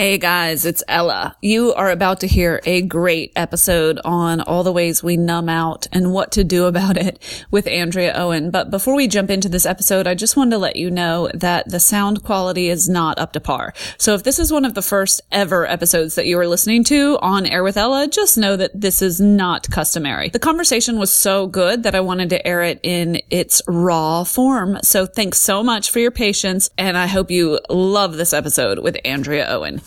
Hey guys, it's Ella. You are about to hear a great episode on all the ways we numb out and what to do about it with Andrea Owen. But before we jump into this episode, I just wanted to let you know that the sound quality is not up to par. So if this is one of the first ever episodes that you are listening to on Air with Ella, just know that this is not customary. The conversation was so good that I wanted to air it in its raw form. So thanks so much for your patience, and I hope you love this episode with Andrea Owen.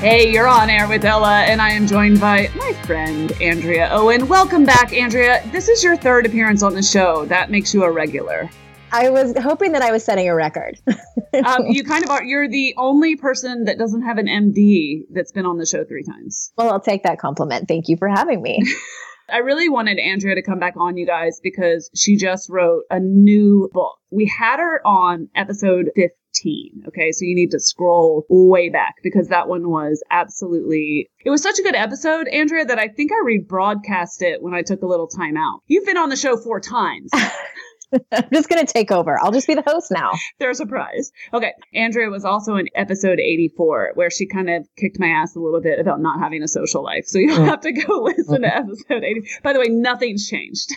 Hey, you're on Air with Ella, and I am joined by my friend, Andrea Owen. Welcome back, Andrea. This is your third appearance on the show. That makes you a regular. I was hoping that I was setting a record. You kind of are. You're the only person that doesn't have an MD that's been on the show three times. Well, I'll take that compliment. Thank you for having me. I really wanted Andrea to come back on, you guys, because she just wrote a new book. We had her on episode 15. Okay, so you need to scroll way back because that one was absolutely, it was such a good episode, Andrea, that I think I rebroadcast it when I took a little time out. You've been on the show four times. I'm just going to take over. I'll just be the host now. There's a prize. Okay. Andrea was also in episode 84, where she kind of kicked my ass a little bit about not having a social life. So you'll have to go listen to episode 80. By the way, nothing's changed.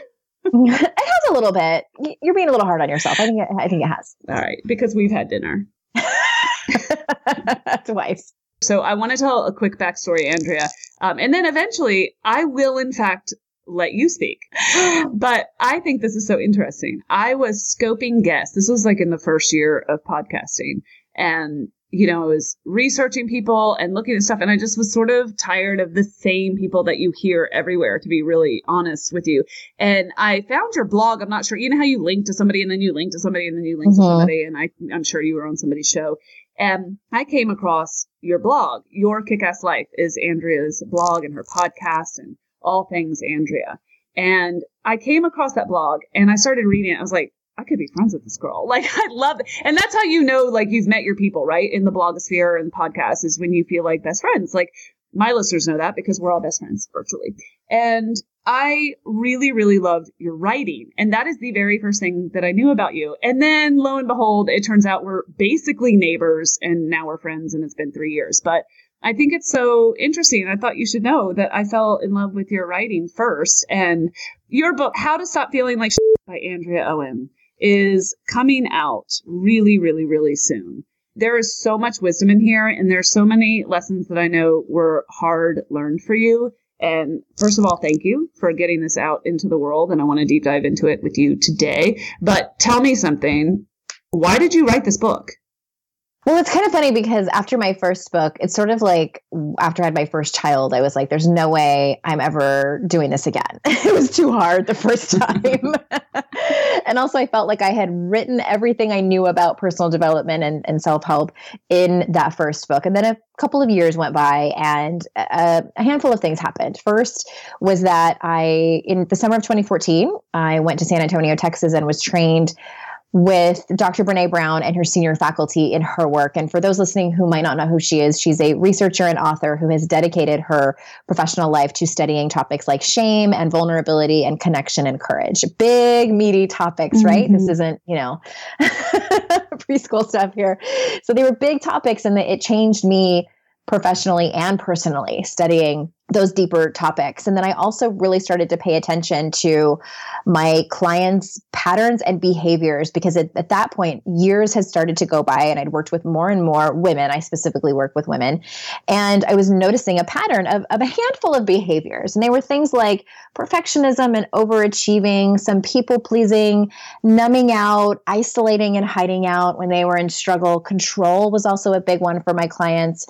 It has a little bit. You're being a little hard on yourself. I think it has. All right. Because we've had dinner. Twice. So I want to tell a quick backstory, Andrea. And then eventually I will, in fact, let you speak. But I think this is so interesting. I was scoping guests. This was like in the first year of podcasting. And, you know, I was researching people and looking at stuff. And I just was sort of tired of the same people that you hear everywhere, to be really honest with you. And I found your blog. I'm not sure. You know how you link to somebody and then you link to somebody and then you link to somebody. And I'm sure you were on somebody's show. And I came across your blog. Your Kick Ass Life is Andrea's blog and her podcast and all things Andrea. And I came across that blog and I started reading it. I was like, I could be friends with this girl. Like, I love it. And that's how you know, like, you've met your people, right? In the blogosphere and podcasts is when you feel like best friends. Like, my listeners know that because we're all best friends virtually. And I really, really loved your writing. And that is the very first thing that I knew about you. And then lo and behold, it turns out we're basically neighbors and now we're friends and it's been 3 years. But I think it's so interesting. I thought you should know that I fell in love with your writing first. And your book, How to Stop Feeling Like Shit by Andrea Owen, is coming out really, really, really soon. There is so much wisdom in here, and there's so many lessons that I know were hard learned for you. And first of all, thank you for getting this out into the world. And I want to deep dive into it with you today. But tell me something. Why did you write this book? Well, it's kind of funny because after my first book, it's sort of like after I had my first child, I was like, there's no way I'm ever doing this again. It was too hard the first time. And also I felt like I had written everything I knew about personal development and self-help in that first book. And then a couple of years went by and a handful of things happened. First was that in the summer of 2014, I went to San Antonio, Texas, and was trained with Dr. Brené Brown and her senior faculty in her work. And for those listening who might not know who she is, she's a researcher and author who has dedicated her professional life to studying topics like shame and vulnerability and connection and courage. Big, meaty topics, right? Mm-hmm. This isn't, you know, preschool stuff here. So they were big topics, and it changed me professionally and personally, studying those deeper topics. And then I also really started to pay attention to my clients' patterns and behaviors, because at that point, years had started to go by and I'd worked with more and more women. I specifically work with women. And I was noticing a pattern of a handful of behaviors. And they were things like perfectionism and overachieving, some people pleasing, numbing out, isolating and hiding out when they were in struggle. Control was also a big one for my clients.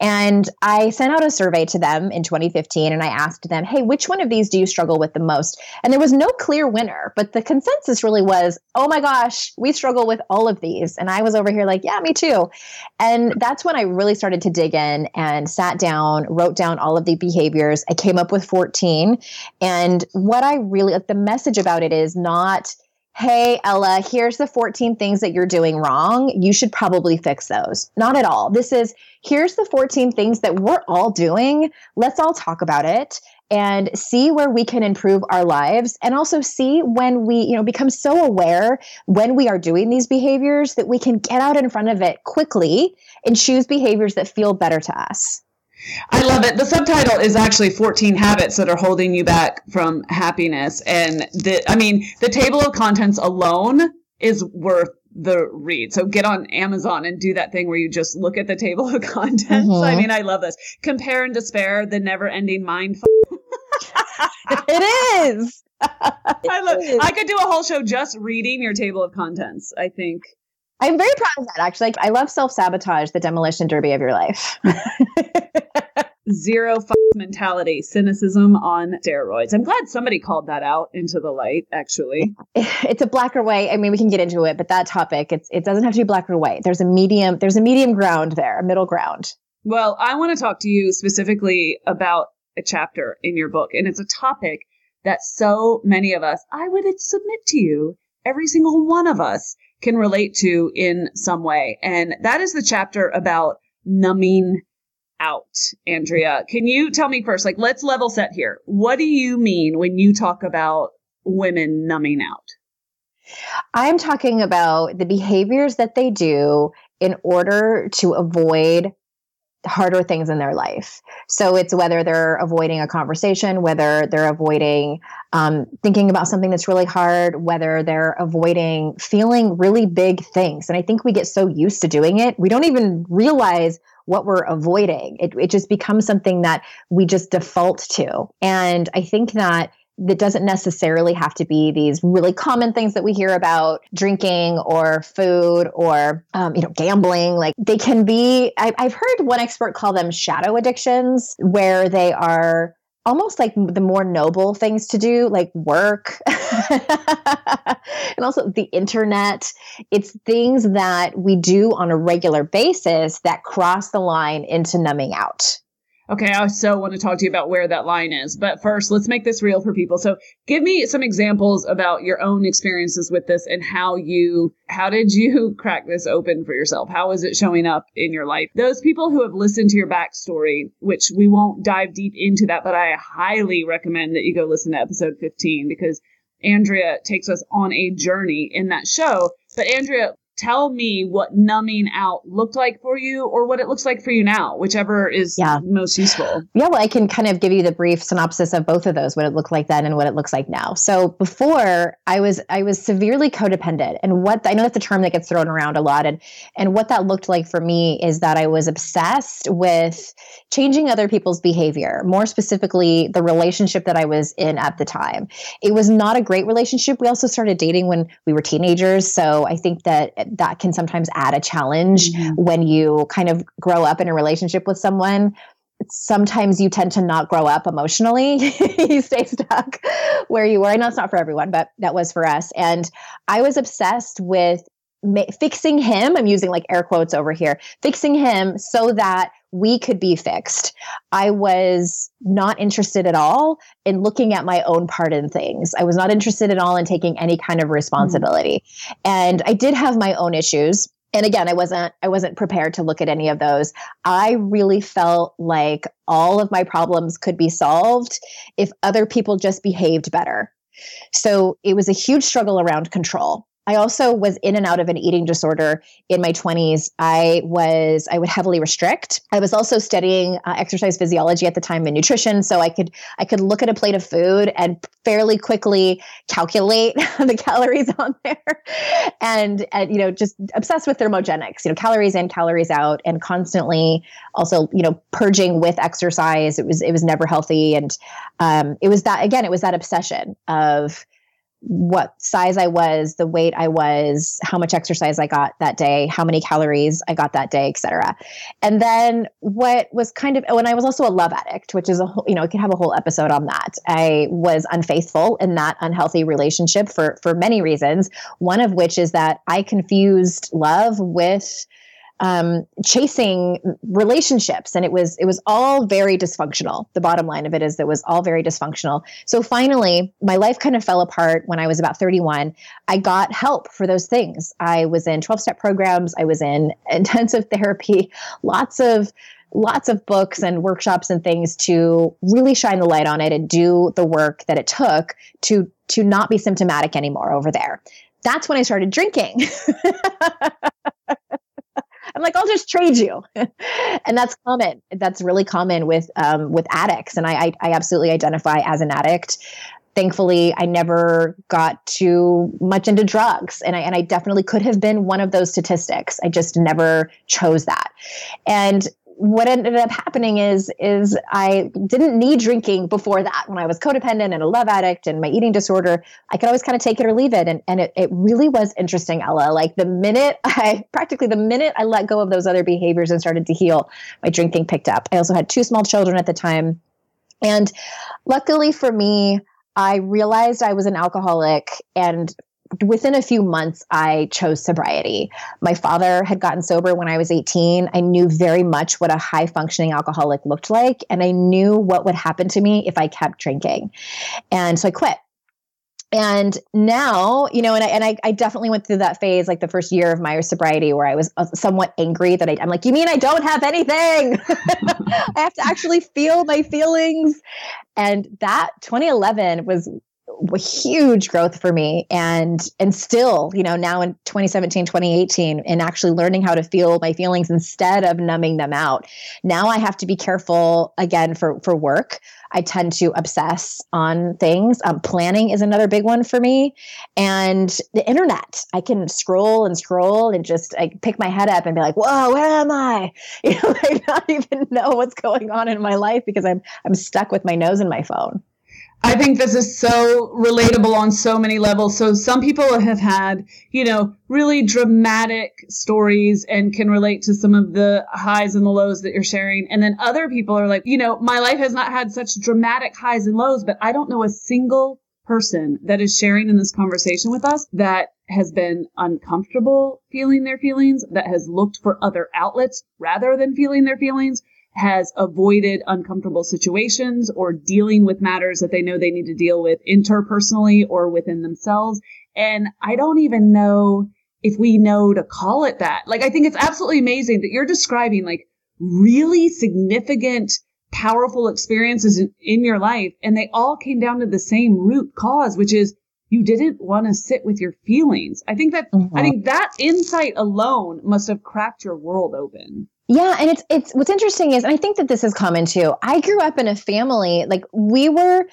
And I sent out a survey to them in 2020. 2015, and I asked them, hey, which one of these do you struggle with the most? And there was no clear winner, but the consensus really was, oh my gosh, we struggle with all of these. And I was over here like, yeah, me too. And that's when I really started to dig in and sat down, wrote down all of the behaviors. I came up with 14. And what I really, like, the message about it is not, hey, Ella, here's the 14 things that you're doing wrong. You should probably fix those. Not at all. This is, here's the 14 things that we're all doing. Let's all talk about it and see where we can improve our lives, and also see when we, you know, become so aware when we are doing these behaviors that we can get out in front of it quickly and choose behaviors that feel better to us. I love it. The subtitle is actually 14 habits that are holding you back from happiness. And the table of contents alone is worth the read. So get on Amazon and do that thing where you just look at the table of contents. Mm-hmm. I mean, I love this. Compare and despair, the never ending mind. It is. I could do a whole show just reading your table of contents, I think. I'm very proud of that, actually. I love self-sabotage, the demolition derby of your life. Zero mentality, cynicism on steroids. I'm glad somebody called that out into the light, actually. It's a black or white. I mean, we can get into it, but that topic, it doesn't have to be black or white. There's a medium ground there, a middle ground. Well, I want to talk to you specifically about a chapter in your book, and it's a topic that so many of us, I would submit to you, every single one of us, can relate to in some way. And that is the chapter about numbing out. Andrea, can you tell me first, like, let's level set here. What do you mean when you talk about women numbing out? I'm talking about the behaviors that they do in order to avoid harder things in their life. So it's whether they're avoiding a conversation, whether they're avoiding thinking about something that's really hard, whether they're avoiding feeling really big things. And I think we get so used to doing it, we don't even realize what we're avoiding. It just becomes something that we just default to. And I think that doesn't necessarily have to be these really common things that we hear about, drinking or food or, gambling. Like, they can be, I've heard one expert call them shadow addictions, where they are almost like the more noble things to do, like work and also the internet. It's things that we do on a regular basis that cross the line into numbing out. Okay, I so want to talk to you about where that line is. But first, let's make this real for people. So give me some examples about your own experiences with this, and how did you crack this open for yourself? How is it showing up in your life? Those people who have listened to your backstory, which we won't dive deep into that, but I highly recommend that you go listen to episode 15, because Andrea takes us on a journey in that show. But Andrea, tell me what numbing out looked like for you, or what it looks like for you now, whichever is most useful. Yeah, well, I can kind of give you the brief synopsis of both of those, what it looked like then and what it looks like now. So before, I was severely codependent. And I know that's a term that gets thrown around a lot. And what that looked like for me is that I was obsessed with changing other people's behavior, more specifically the relationship that I was in at the time. It was not a great relationship. We also started dating when we were teenagers. So I think that can sometimes add a challenge when you kind of grow up in a relationship with someone. Sometimes you tend to not grow up emotionally. You stay stuck where you were. I know it's not for everyone, but that was for us. And I was obsessed with fixing him. I'm using like air quotes over here, fixing him so that we could be fixed. I was not interested at all in looking at my own part in things. I was not interested at all in taking any kind of responsibility. And I did have my own issues. And again, I wasn't prepared to look at any of those. I really felt like all of my problems could be solved if other people just behaved better. So it was a huge struggle around control. I also was in and out of an eating disorder in my 20s. I would heavily restrict. I was also studying exercise physiology at the time and nutrition, so I could look at a plate of food and fairly quickly calculate the calories on there, and just obsessed with thermogenics, calories in, calories out, and constantly also purging with exercise. It was never healthy, and it was that obsession of what size I was, the weight I was, how much exercise I got that day, how many calories I got that day, et cetera. And then what was kind of, and I was also a love addict, which is a whole, you know, I could have a whole episode on that. I was unfaithful in that unhealthy relationship for many reasons. One of which is that I confused love with chasing relationships. And it was all very dysfunctional. The bottom line of it is that it was all very dysfunctional. So finally, my life kind of fell apart when I was about 31. I got help for those things. I was in 12-step programs. I was in intensive therapy, lots of books and workshops and things to really shine the light on it and do the work that it took to not be symptomatic anymore over there. That's when I started drinking. I'm like, I'll just trade you. And that's common. That's really common with addicts. And I absolutely identify as an addict. Thankfully, I never got too much into drugs, and I definitely could have been one of those statistics. I just never chose that. And what ended up happening is I didn't need drinking before that. When I was codependent and a love addict and my eating disorder, I could always kind of take it or leave it. And it really was interesting, Ella. Like the minute I let go of those other behaviors and started to heal, my drinking picked up. I also had 2 small children at the time. And luckily for me, I realized I was an alcoholic, and within a few months, I chose sobriety. My father had gotten sober when I was 18. I knew very much what a high-functioning alcoholic looked like, and I knew what would happen to me if I kept drinking. And so I quit. And now, you know, and I definitely went through that phase, like the first year of my sobriety, where I was somewhat angry that I'm like, you mean I don't have anything? I have to actually feel my feelings. And that 2011 was a huge growth for me. And still, you know, now in 2017, 2018, and actually learning how to feel my feelings instead of numbing them out. Now I have to be careful again for work. I tend to obsess on things. Planning is another big one for me. And the internet, I can scroll and scroll and just pick my head up and be like, whoa, where am I? You know, I don't even know what's going on in my life because I'm stuck with my nose in my phone. I think this is so relatable on so many levels. So some people have had, you know, really dramatic stories and can relate to some of the highs and the lows that you're sharing. And then other people are like, you know, my life has not had such dramatic highs and lows, but I don't know a single person that is sharing in this conversation with us that has been uncomfortable feeling their feelings, that has looked for other outlets rather than feeling their feelings, has avoided uncomfortable situations or dealing with matters that they know they need to deal with interpersonally or within themselves. And I don't even know if we know to call it that. Like, I think it's absolutely amazing that you're describing like really significant, powerful experiences in your life. And they all came down to the same root cause, which is you didn't want to sit with your feelings. I think that, I think that insight alone must have cracked your world open. Yeah. And it's what's interesting is, and I think that this is common too. I grew up in a family, like we were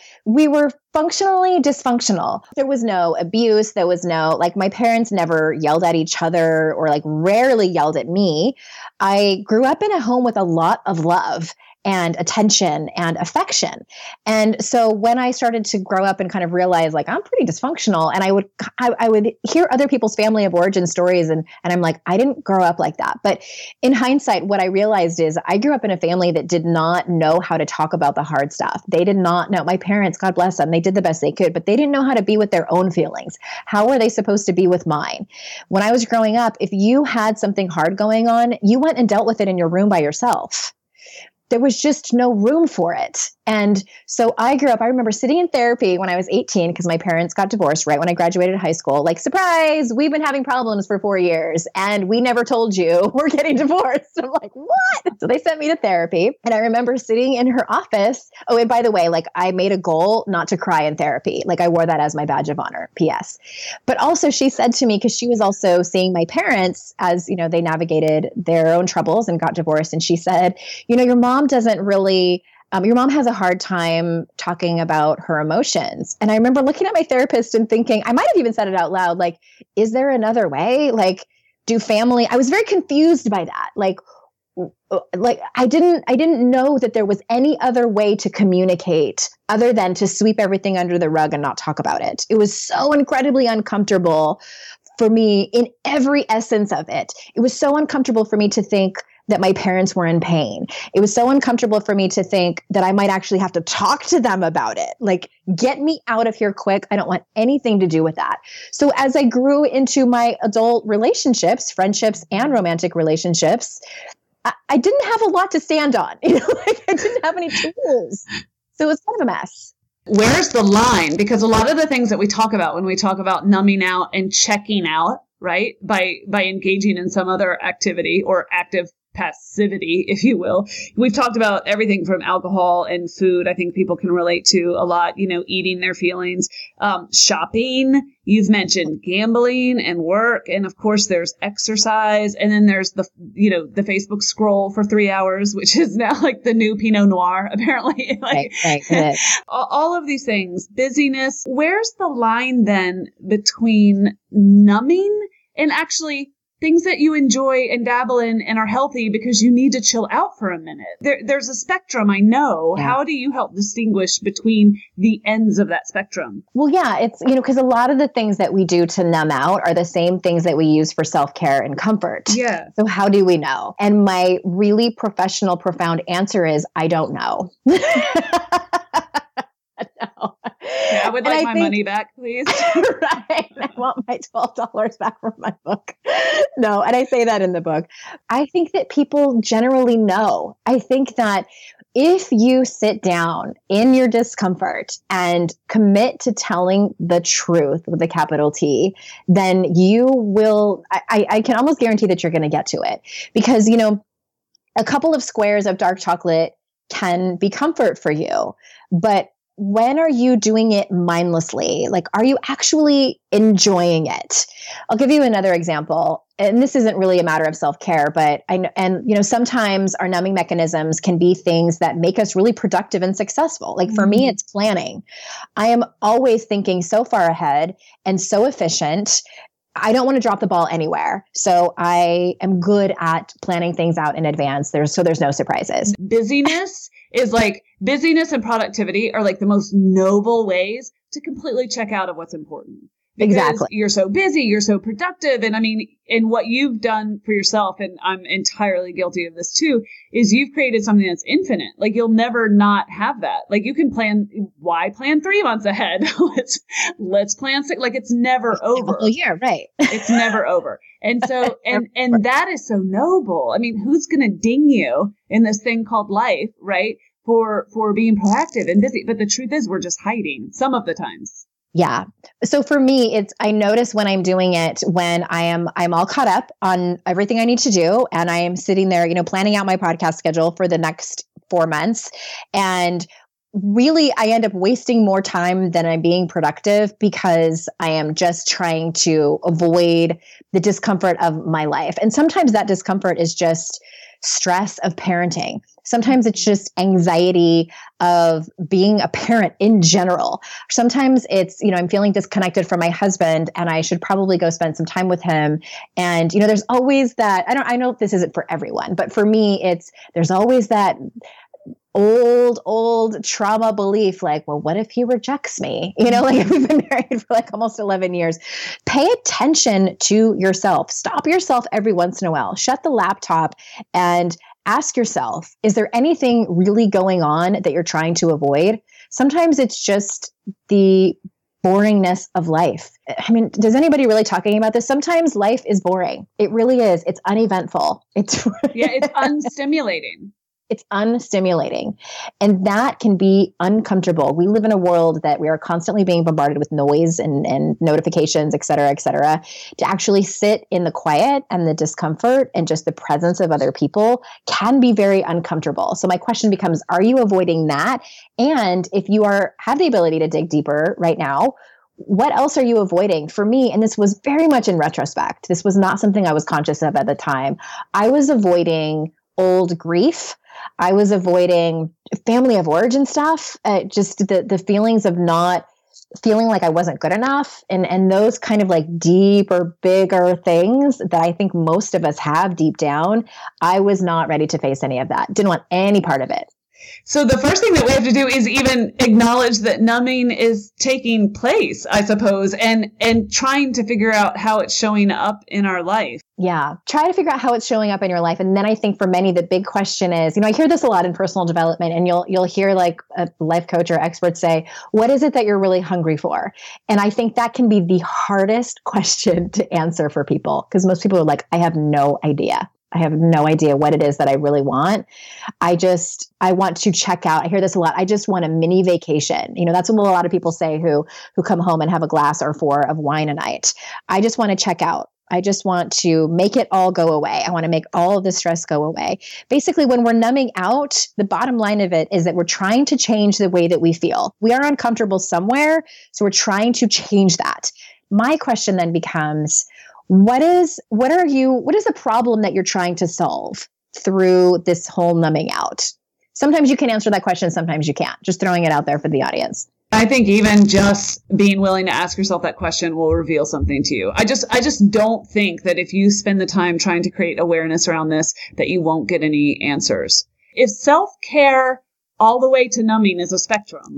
functionally dysfunctional. There was no abuse. There was no, like, my parents never yelled at each other or like rarely yelled at me. I grew up in a home with a lot of love and attention and affection. And so when I started to grow up and kind of realize like I'm pretty dysfunctional, and I would hear other people's family of origin stories, and I'm like, I didn't grow up like that. But in hindsight, what I realized is I grew up in a family that did not know how to talk about the hard stuff. They did not know. My parents, God bless them, they did the best they could, but they didn't know how to be with their own feelings. How were they supposed to be with mine? When I was growing up, if you had something hard going on, you went and dealt with it in your room by yourself. There was just no room for it. And so I grew up, I remember sitting in therapy when I was 18 because my parents got divorced right when I graduated high school. Like, surprise, we've been having problems for 4 years and we never told you we're getting divorced. I'm like, what? So they sent me to therapy. And I remember sitting in her office. Oh, and by the way, like, I made a goal not to cry in therapy. Like, I wore that as my badge of honor, P.S. But also she said to me, because she was also seeing my parents as, you know, they navigated their own troubles and got divorced. And she said, you know, your mom has a hard time talking about her emotions. And I remember looking at my therapist and thinking, I might have even said it out loud, like, is there another way? Like, I was very confused by that. Like, like I didn't know that there was any other way to communicate other than to sweep everything under the rug and not talk about it. It was so incredibly uncomfortable for me in every essence of it. It was so uncomfortable for me to think that my parents were in pain. It was so uncomfortable for me to think that I might actually have to talk to them about it. Like, get me out of here quick. I don't want anything to do with that. So as I grew into my adult relationships, friendships and romantic relationships, I didn't have a lot to stand on. You know, like I didn't have any tools. So it was kind of a mess. Where's the line? Because a lot of the things that we talk about when we talk about numbing out and checking out, right? By engaging in some other activity or active passivity, if you will. We've talked about everything from alcohol and food. I think people can relate to a lot, you know, eating their feelings, shopping. You've mentioned gambling and work. And of course there's exercise. And then there's the, you know, the Facebook scroll for 3 hours, which is now like the new Pinot Noir, apparently. Like, right. All of these things, busyness. Where's the line then between numbing and actually things that you enjoy and dabble in and are healthy because you need to chill out for a minute? There's a spectrum, I know. Yeah. How do you help distinguish between the ends of that spectrum? Well, yeah, it's, you know, because a lot of the things that we do to numb out are the same things that we use for self-care and comfort. Yeah. So how do we know? And my really professional, profound answer is, I don't know. No. Yeah, I would like my money back, please. Right. I want my $12 back from my book. No, and I say that in the book. I think that people generally know. I think that if you sit down in your discomfort and commit to telling the truth with a capital T, then you will, I can almost guarantee that you're going to get to it. Because, you know, a couple of squares of dark chocolate can be comfort for you, but when are you doing it mindlessly? Like, are you actually enjoying it? I'll give you another example. And this isn't really a matter of self-care, but you know, sometimes our numbing mechanisms can be things that make us really productive and successful. Like for me, it's planning. I am always thinking so far ahead and so efficient. I don't want to drop the ball anywhere. So I am good at planning things out in advance. There's no surprises. Busyness and productivity are like the most noble ways to completely check out of what's important. Because exactly. You're so busy, you're so productive. And I mean, and what you've done for yourself, and I'm entirely guilty of this too, is you've created something that's infinite. Like you'll never not have that. Like you can plan 3 months ahead? Let's plan six. Like it's never over. Well, yeah, right. It's never over. And so, and that is so noble. I mean, who's going to ding you in this thing called life, right? For being proactive and busy. But the truth is we're just hiding some of the times. Yeah. So for me, I notice when I'm doing it, when I'm all caught up on everything I need to do. And I am sitting there, you know, planning out my podcast schedule for the next 4 months. And really, I end up wasting more time than I'm being productive because I am just trying to avoid the discomfort of my life. And sometimes that discomfort is just stress of parenting. Sometimes it's just anxiety of being a parent in general. Sometimes it's, you know, I'm feeling disconnected from my husband and I should probably go spend some time with him. And, you know, there's always that, I know this isn't for everyone, but for me, there's always that old trauma belief, like, well, what if he rejects me? You know, like we've been married for like almost 11 years. Pay attention to yourself. Stop yourself every once in a while. Shut the laptop and ask yourself, is there anything really going on that you're trying to avoid? Sometimes it's just the boringness of life. I mean, does anybody really talking about this? Sometimes life is boring. It really is. It's uneventful. It's unstimulating. It's unstimulating. And that can be uncomfortable. We live in a world that we are constantly being bombarded with noise and notifications, et cetera, et cetera. To actually sit in the quiet and the discomfort and just the presence of other people can be very uncomfortable. So my question becomes, are you avoiding that? And if you have the ability to dig deeper right now, what else are you avoiding? For me, and this was very much in retrospect, this was not something I was conscious of at the time. I was avoiding old grief. I was avoiding family of origin stuff, just the feelings of not feeling like I wasn't good enough, and those kind of like deeper, bigger things that I think most of us have deep down. I was not ready to face any of that. Didn't want any part of it. So the first thing that we have to do is even acknowledge that numbing is taking place, I suppose, and trying to figure out how it's showing up in our life. Yeah. Try to figure out how it's showing up in your life. And then I think for many, the big question is, you know, I hear this a lot in personal development, and you'll hear like a life coach or expert say, what is it that you're really hungry for? And I think that can be the hardest question to answer for people, because most people are like, I have no idea. I have no idea what it is that I really want. I want to check out. I hear this a lot. I just want a mini vacation. You know, that's what a lot of people say who come home and have a glass or four of wine a night. I just want to check out. I just want to make it all go away. I want to make all of the stress go away. Basically, when we're numbing out, the bottom line of it is that we're trying to change the way that we feel. We are uncomfortable somewhere, so we're trying to change that. My question then becomes, what is the problem that you're trying to solve through this whole numbing out? Sometimes you can answer that question, sometimes you can't. Just throwing it out there for the audience. I think even just being willing to ask yourself that question will reveal something to you. I just don't think that if you spend the time trying to create awareness around this, that you won't get any answers. If self-care all the way to numbing is a spectrum,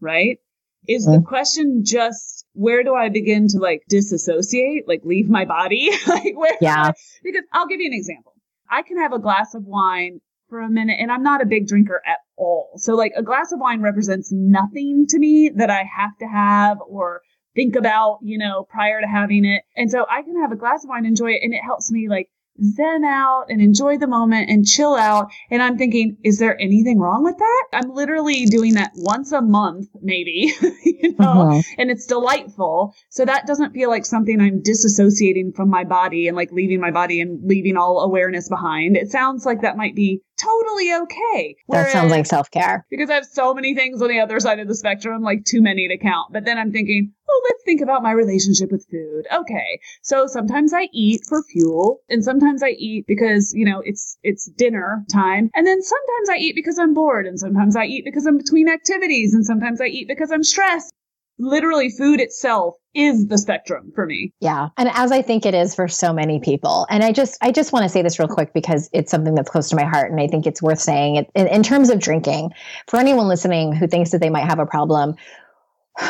right? Is the question just, where do I begin to like disassociate, like leave my body? Like where? Yeah. Because I'll give you an example. I can have a glass of wine for a minute, and I'm not a big drinker at all. So like a glass of wine represents nothing to me that I have to have or think about, you know, prior to having it. And so I can have a glass of wine, enjoy it, and it helps me like zen out and enjoy the moment and chill out. And I'm thinking, is there anything wrong with that? I'm literally doing that once a month, maybe, you know, and it's delightful. So that doesn't feel like something I'm disassociating from my body and like leaving my body and leaving all awareness behind. It sounds like that might be totally okay. That sounds like self-care. Because I have so many things on the other side of the spectrum, like too many to count. But then I'm thinking, oh, let's think about my relationship with food. Okay. So sometimes I eat for fuel, and sometimes I eat because, you know, it's dinner time. And then sometimes I eat because I'm bored, and sometimes I eat because I'm between activities, and sometimes I eat because I'm stressed. Literally, food itself is the spectrum for me. Yeah. And as I think it is for so many people. And I just want to say this real quick because it's something that's close to my heart. And I think it's worth saying it in terms of drinking. For anyone listening who thinks that they might have a problem,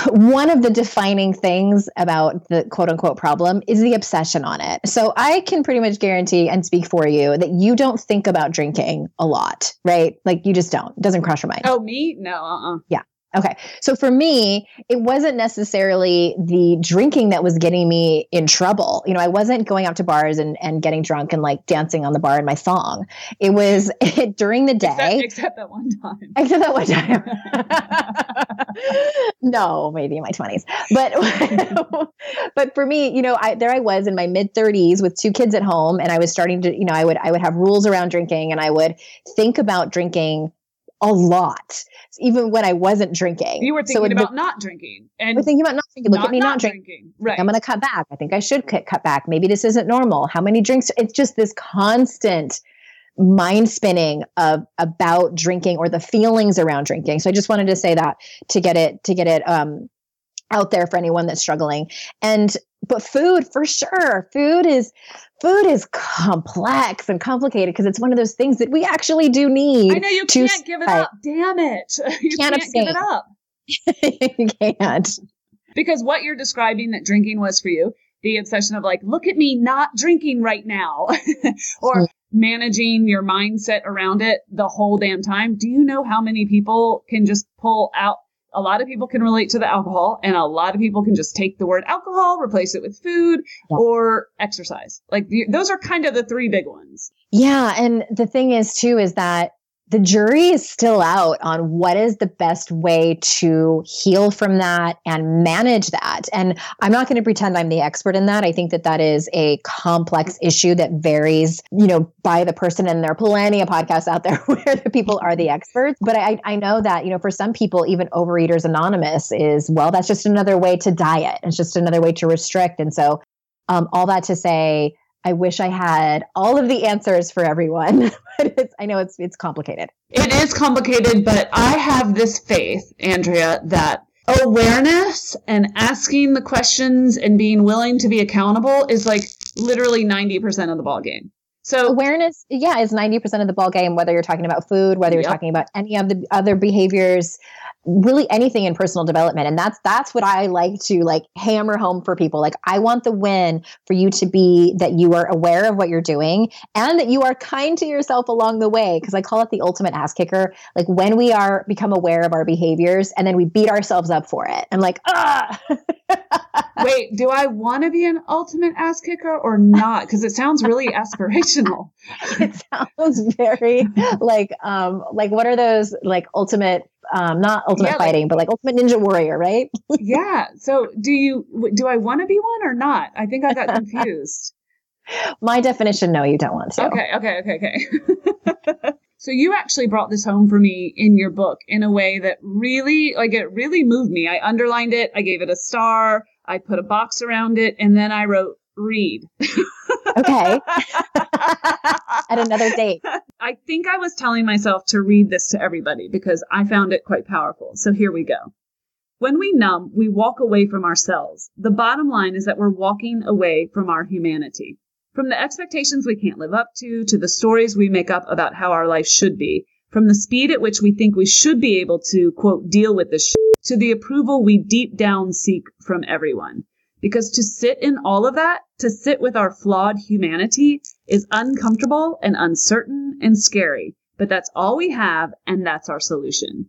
one of the defining things about the quote unquote problem is the obsession on it. So I can pretty much guarantee and speak for you that you don't think about drinking a lot, right? Like you just don't. It doesn't cross your mind. Oh, me? No. Yeah. Okay. So for me, it wasn't necessarily the drinking that was getting me in trouble. You know, I wasn't going out to bars and getting drunk and like dancing on the bar in my thong. It was during the day. Except that one time. No, maybe in my 20s. But for me, you know, I was in my mid 30s with two kids at home, and I was starting to, you know, I would have rules around drinking, and I would think about drinking a lot, even when I wasn't drinking. You were thinking about not drinking. And we're thinking about not drinking. Look at me not drinking. Right. I'm going to cut back. I think I should cut back. Maybe this isn't normal. How many drinks? It's just this constant mind spinning of about drinking or the feelings around drinking. So I just wanted to say that to get it out there for anyone that's struggling. But food, for sure. Food is complex and complicated because it's one of those things that we actually do need. I know you can't give it up. Damn it. You can't give it up. You can't. Because what you're describing that drinking was for you, the obsession of like, look at me not drinking right now, or managing your mindset around it the whole damn time. Do you know how many people can just pull out? A lot of people can relate to the alcohol, and a lot of people can just take the word alcohol, replace it with food or exercise. Like those are kind of the three big ones. Yeah. And the thing is too, is that the jury is still out on what is the best way to heal from that and manage that. And I'm not going to pretend I'm the expert in that. I think that that is a complex issue that varies, you know, by the person. And there are plenty of podcasts out there where the people are the experts. But I know that, you know, for some people, even Overeaters Anonymous is, well, that's just another way to diet. It's just another way to restrict. And so all that to say, I wish I had all of the answers for everyone. But I know it's complicated. It is complicated, but I have this faith, Andrea, that awareness and asking the questions and being willing to be accountable is like literally 90% of the ball game. So awareness, yeah, is 90% of the ball game, whether you're talking about food, whether you're talking about any of the other behaviors, really anything in personal development. And that's what I like to like hammer home for people. Like, I want the win for you to be that you are aware of what you're doing and that you are kind to yourself along the way. Cause I call it the ultimate ass kicker. Like, when we are become aware of our behaviors and then we beat ourselves up for it. I'm like, ah, wait, do I want to be an ultimate ass kicker or not? Cause it sounds really aspirational. It sounds very like what are those like ultimate, not ultimate fighting, but like ultimate ninja warrior, right? Yeah. So do I want to be one or not? I think I got confused. My definition, no, you don't want to. Okay. So you actually brought this home for me in your book in a way that really, like, it really moved me. I underlined it. I gave it a star. I put a box around it. And then I wrote, read. Okay. At another date. I think I was telling myself to read this to everybody because I found it quite powerful. So here we go. When we numb, we walk away from ourselves. The bottom line is that we're walking away from our humanity, from the expectations we can't live up to the stories we make up about how our life should be, from the speed at which we think we should be able to, quote, deal with this shit, to the approval we deep down seek from everyone. Because to sit in all of that, to sit with our flawed humanity is uncomfortable and uncertain and scary. But that's all we have, and that's our solution.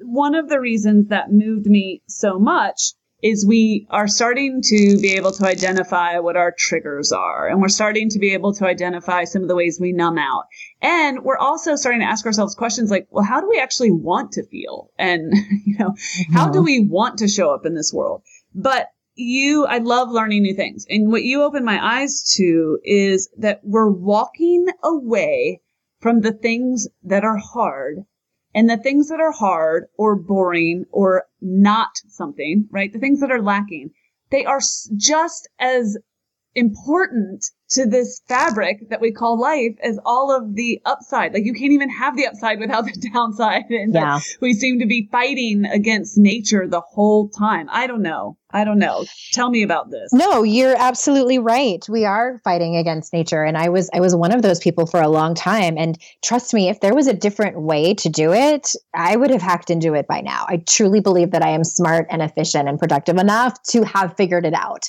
One of the reasons that moved me so much is we are starting to be able to identify what our triggers are. And we're starting to be able to identify some of the ways we numb out. And we're also starting to ask ourselves questions like, well, how do we actually want to feel? And, how do we want to show up in this world? But I love learning new things. And what you opened my eyes to is that we're walking away from the things that are hard, and the things that are hard or boring or not something, right? The things that are lacking, they are just as important to this fabric that we call life as all of the upside. Like, you can't even have the upside without the downside. And we seem to be fighting against nature the whole time. I don't know. Tell me about this. No, you're absolutely right. We are fighting against nature. And I was one of those people for a long time. And trust me, if there was a different way to do it, I would have hacked into it by now. I truly believe that I am smart and efficient and productive enough to have figured it out.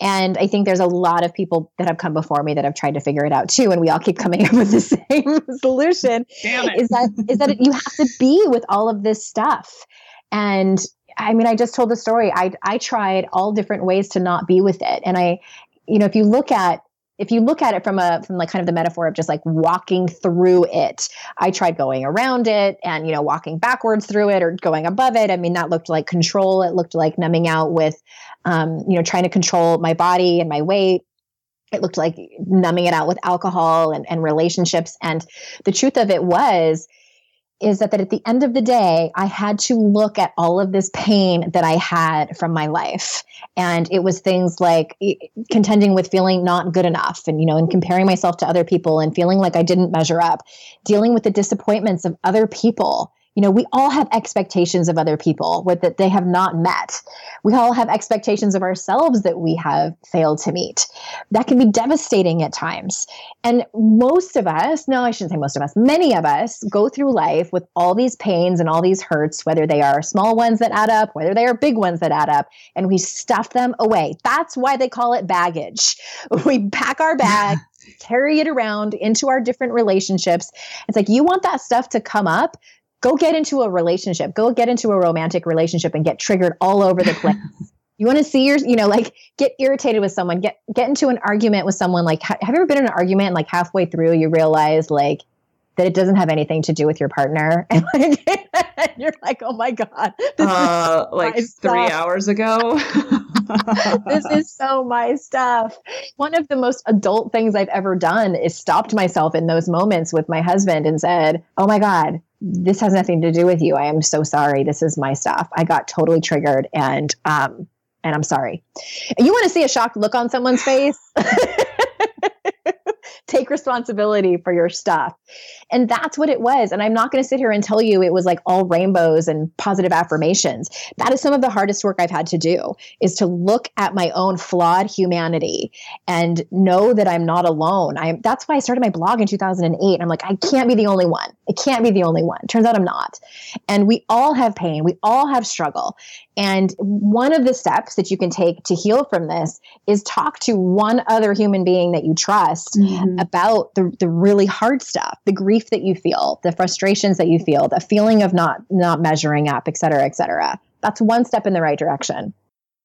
And I think there's a lot of people that have come before me that have tried to figure it out too. And we all keep coming up with the same solution. Damn it. Is that you have to be with all of this stuff. And I mean, I just told the story. I tried all different ways to not be with it. And I, if you look at it from like kind of the metaphor of just like walking through it, I tried going around it and, walking backwards through it or going above it. I mean, that looked like control. It looked like numbing out with, trying to control my body and my weight. It looked like numbing it out with alcohol and relationships. And the truth of it is that at the end of the day, I had to look at all of this pain that I had from my life. And it was things like contending with feeling not good enough and comparing myself to other people and feeling like I didn't measure up, dealing with the disappointments of other people. We all have expectations of other people that they have not met. We all have expectations of ourselves that we have failed to meet. That can be devastating at times. And most of us, no, I shouldn't say most of us, many of us go through life with all these pains and all these hurts, whether they are small ones that add up, whether they are big ones that add up, and we stuff them away. That's why they call it baggage. We pack our bag. Carry it around into our different relationships. It's like, you want that stuff to come up? Go get into a relationship, go get into a romantic relationship and get triggered all over the place. You want to see get irritated with someone, get into an argument with someone. Like, have you ever been in an argument and like halfway through you realize like that it doesn't have anything to do with your partner? And like, and you're like, oh my God, this is like my stuff. 3 hours ago. This is so my stuff. One of the most adult things I've ever done is stopped myself in those moments with my husband and said, oh my God, this has nothing to do with you. I am so sorry. This is my stuff. I got totally triggered and I'm sorry. You want to see a shocked look on someone's face? Take responsibility for your stuff. And that's what it was. And I'm not going to sit here and tell you it was like all rainbows and positive affirmations. That is some of the hardest work I've had to do, is to look at my own flawed humanity and know that I'm not alone. That's why I started my blog in 2008. I'm like, I can't be the only one. It can't be the only one. Turns out I'm not. And we all have pain. We all have struggle. And one of the steps that you can take to heal from this is talk to one other human being that you trust about the really hard stuff, the grief that you feel, the frustrations that you feel, the feeling of not measuring up, et cetera, et cetera. That's one step in the right direction.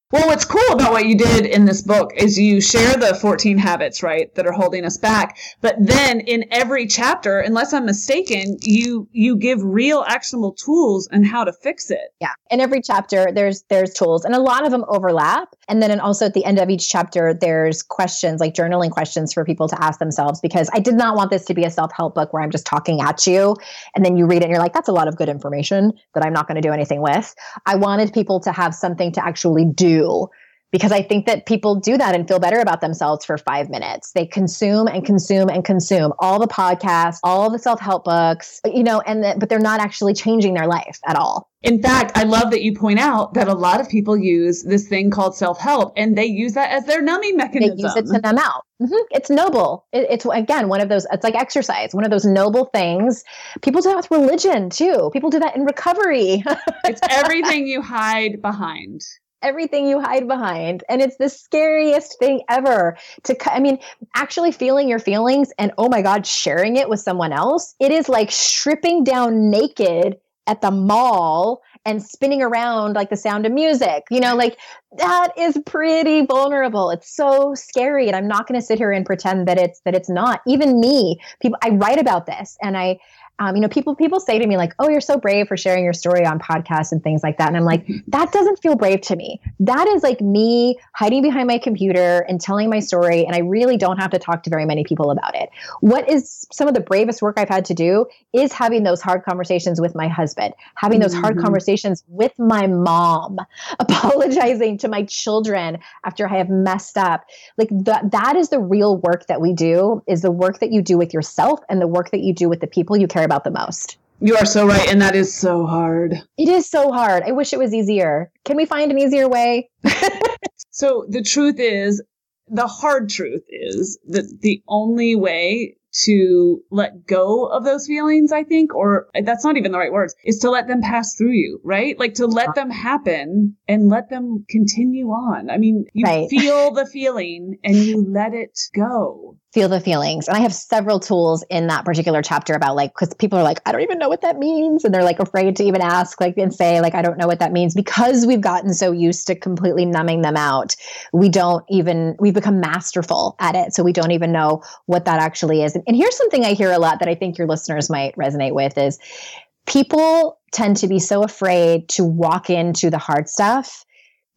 Well, what's cool about what you did in this book is you share the 14 habits, right, that are holding us back. But then in every chapter, unless I'm mistaken, you give real actionable tools on how to fix it. Yeah. In every chapter, there's tools, and a lot of them overlap. And then also at the end of each chapter, there's questions, like journaling questions for people to ask themselves, because I did not want this to be a self-help book where I'm just talking at you and then you read it and you're like, that's a lot of good information that I'm not going to do anything with. I wanted people to have something to actually do. Because I think that people do that and feel better about themselves for 5 minutes. They consume and consume and consume all the podcasts, all the self-help books, but they're not actually changing their life at all. In fact, I love that you point out that a lot of people use this thing called self-help, and they use that as their numbing mechanism. They use it to numb out. It's noble. It's again, one of those, it's like exercise, one of those noble things. People do that with religion too. People do that in recovery. It's everything you hide behind. Everything you hide behind. And it's the scariest thing ever actually feeling your feelings and, oh my God, sharing it with someone else. It is like stripping down naked at the mall and spinning around like the Sound of Music, that is pretty vulnerable. It's so scary. And I'm not going to sit here and pretend that it's not. Even me, people, I write about this, and I, people say to me like, oh, you're so brave for sharing your story on podcasts and things like that. And I'm like, that doesn't feel brave to me. That is like me hiding behind my computer and telling my story. And I really don't have to talk to very many people about it. What is some of the bravest work I've had to do is having those hard conversations with my husband, having those hard conversations with my mom, apologizing to my children after I have messed up. Like that is the real work that we do, is the work that you do with yourself and the work that you do with the people you care about the most. You are so right. And that is so hard. It is so hard. I wish it was easier. Can we find an easier way? So the hard truth is that the only way to let go of those feelings, I think, or that's not even the right words, is to let them pass through you, right? Like to let them happen and let them continue on. I mean, you feel the feeling and you let it go. Feel the feelings. And I have several tools in that particular chapter about because people are like, I don't even know what that means. And they're like afraid to even ask and say I don't know what that means, because we've gotten so used to completely numbing them out. We've become masterful at it. So we don't even know what that actually is. And here's something I hear a lot that I think your listeners might resonate with is people tend to be so afraid to walk into the hard stuff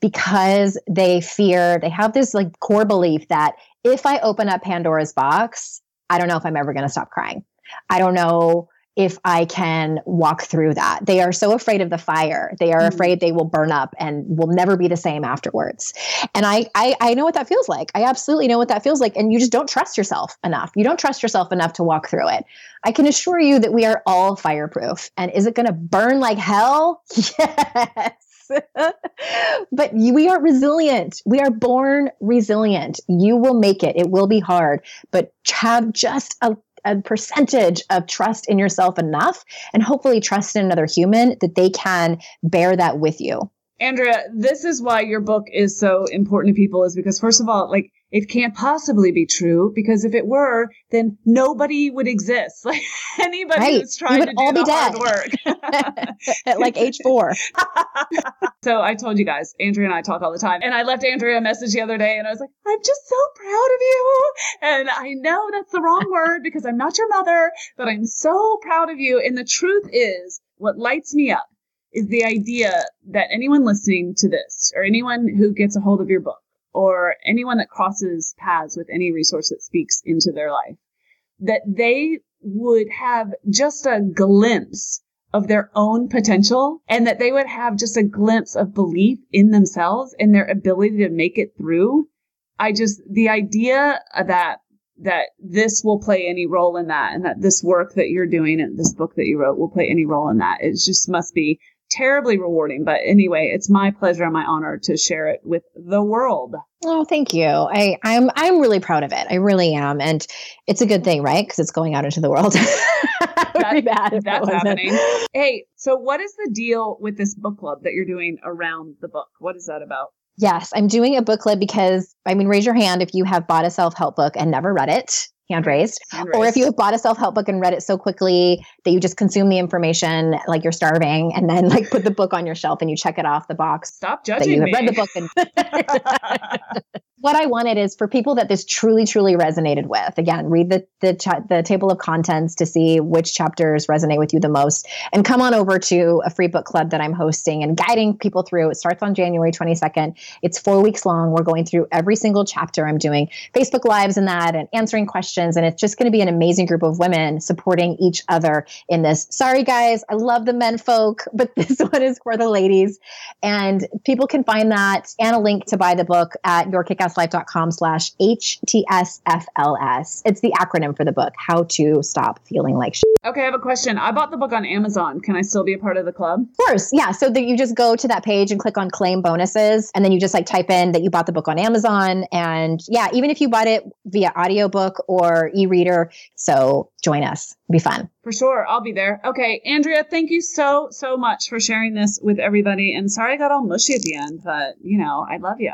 because they have this core belief that if I open up Pandora's box, I don't know if I'm ever going to stop crying. I don't know if I can walk through that. They are so afraid of the fire. They are afraid they will burn up and will never be the same afterwards. And I know what that feels like. I absolutely know what that feels like. And you just don't trust yourself enough. You don't trust yourself enough to walk through it. I can assure you that we are all fireproof. And is it going to burn like hell? Yes. But we are resilient. We are born resilient. You will make it. It will be hard, but have just a percentage of trust in yourself enough, and hopefully trust in another human that they can bear that with you. Andrea, this is why your book is so important to people, is because first of all, it can't possibly be true, because if it were, then nobody would exist. Anybody who's trying to do all hard work. At age 4. So I told you guys, Andrea and I talk all the time. And I left Andrea a message the other day and I was like, I'm just so proud of you. And I know that's the wrong word because I'm not your mother, but I'm so proud of you. And the truth is, what lights me up is the idea that anyone listening to this, or anyone who gets a hold of your book, or anyone that crosses paths with any resource that speaks into their life, that they would have just a glimpse of their own potential, and that they would have just a glimpse of belief in themselves and their ability to make it through. The idea that that this will play any role in that, and that this work that you're doing and this book that you wrote will play any role in that. It just must be terribly rewarding. But anyway, it's my pleasure and my honor to share it with the world. Oh, thank you. I'm really proud of it. I really am. And it's a good thing, right? Because it's going out into the world. That's happening. Hey, so what is the deal with this book club that you're doing around the book? What is that about? Yes, I'm doing a book club because, I mean, raise your hand if you have bought a self-help book and never read it. Hand raised. Or if you have bought a self-help book and read it so quickly that you just consume the information like you're starving, and then like put the book on your shelf and you check it off the box. Stop judging me. Read the book. And what I wanted is for people that this truly, truly resonated with. Again, read the table of contents to see which chapters resonate with you the most, and come on over to a free book club that I'm hosting and guiding people through. It starts on January 22nd. It's 4 weeks long. We're going through every single chapter. I'm doing Facebook Lives in that and answering questions. And it's just going to be an amazing group of women supporting each other in this. Sorry, guys, I love the men folk, but this one is for the ladies. And people can find that and a link to buy the book at yourkickasslife.com/HTSFLS. It's the acronym for the book, How to Stop Feeling Like Shit. Okay, I have a question. I bought the book on Amazon. Can I still be a part of the club? Of course. Yeah. So that you just go to that page and click on claim bonuses. And then you just like type in that you bought the book on Amazon. And yeah, even if you bought it via audiobook or e-reader. So join us. It'll be fun. For sure. I'll be there. Okay. Andrea, thank you so, so much for sharing this with everybody. And sorry I got all mushy at the end, but you know, I love you.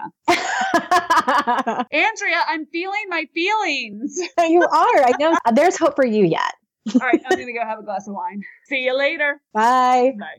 Andrea, I'm feeling my feelings. You are. I know. There's hope for you yet. All right, I'm going to go have a glass of wine. See you later. Bye. Bye.